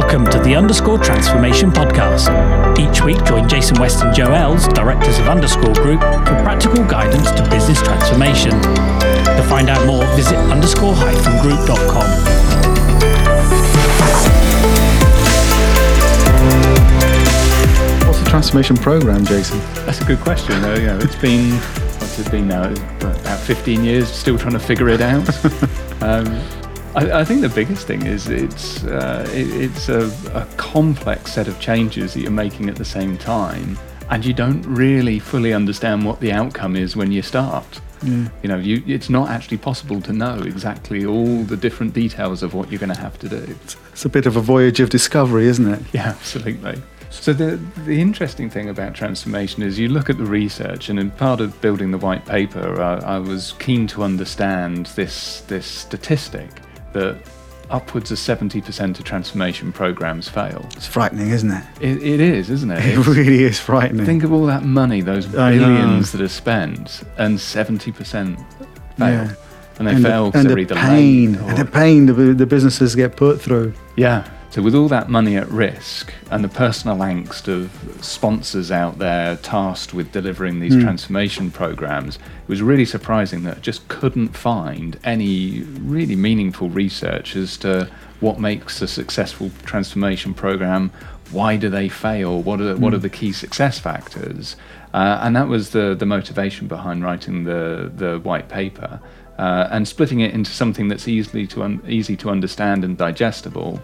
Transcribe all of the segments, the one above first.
Welcome to the Underscore Transformation Podcast. Each week, join Jason West and Joe Ells, directors of Underscore Group, for practical guidance to business transformation. To find out more, visit underscore-group.com. Transformation program, Jason? That's a good question. Though, it's been about 15 years. Still trying to figure it out. I think the biggest thing is it's a complex set of changes that you're making at the same time, and you don't really fully understand what the outcome is when you start. Yeah. It's not actually possible to know exactly all the different details of what you're going to have to do. It's a bit of a voyage of discovery, isn't it? Yeah, absolutely. So the interesting thing about transformation is you look at the research, and in part of building the white paper, I was keen to understand this statistic that upwards of 70% of transformation programs fail. It's frightening, isn't it? It is, isn't it? It really is frightening. Think of all that money, those billions that are spent, and 70% fail. Yeah. And they fail because they're either late. And the pain the businesses get put through. Yeah. So with all that money at risk and the personal angst of sponsors out there tasked with delivering these transformation programs, it was really surprising that I just couldn't find any really meaningful research as to what makes a successful transformation program, why do they fail, what are the key success factors. And that was the motivation behind writing the white paper. And splitting it into something that's easy to understand and digestible,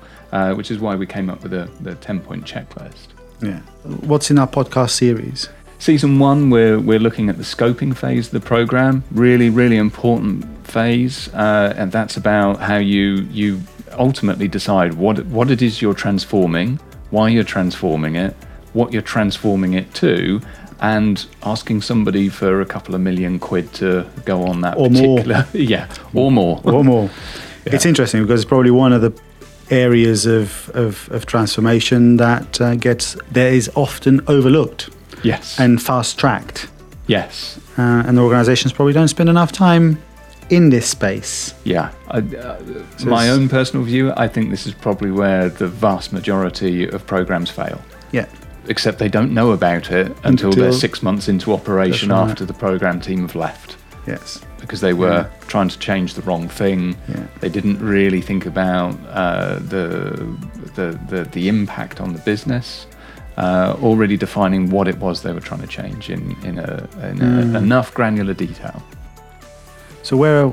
which is why we came up with the 10-point checklist. Yeah. What's in our podcast series? Season 1, we're looking at the scoping phase of the program, really, really important phase, and that's about how you ultimately decide what it is you're transforming, why you're transforming it, what you're transforming it to, and asking somebody for a couple of million quid to go on that or particular... More. Yeah, or more. Or more. Yeah. It's interesting because it's probably one of the areas of transformation that is often overlooked. Yes. And fast-tracked. Yes. And the organisations probably don't spend enough time in this space. Yeah. My own personal view, I think this is probably where the vast majority of programmes fail. Yeah. Except they don't know about it until they're 6 months into operation after the program team have left. Yes. Because they were trying to change the wrong thing. Yeah. They didn't really think about the impact on the business, or really defining what it was they were trying to change in enough granular detail. So where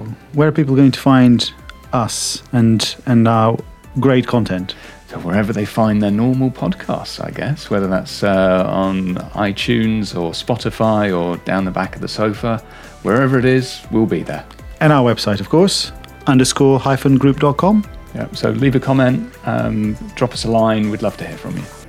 are people going to find us and our great content? Wherever they find their normal podcasts, I guess, whether that's on iTunes or Spotify or down the back of the sofa, wherever it is, we'll be there. And our website, of course, underscore-group.com. Yeah, so leave a comment, drop us a line, we'd love to hear from you.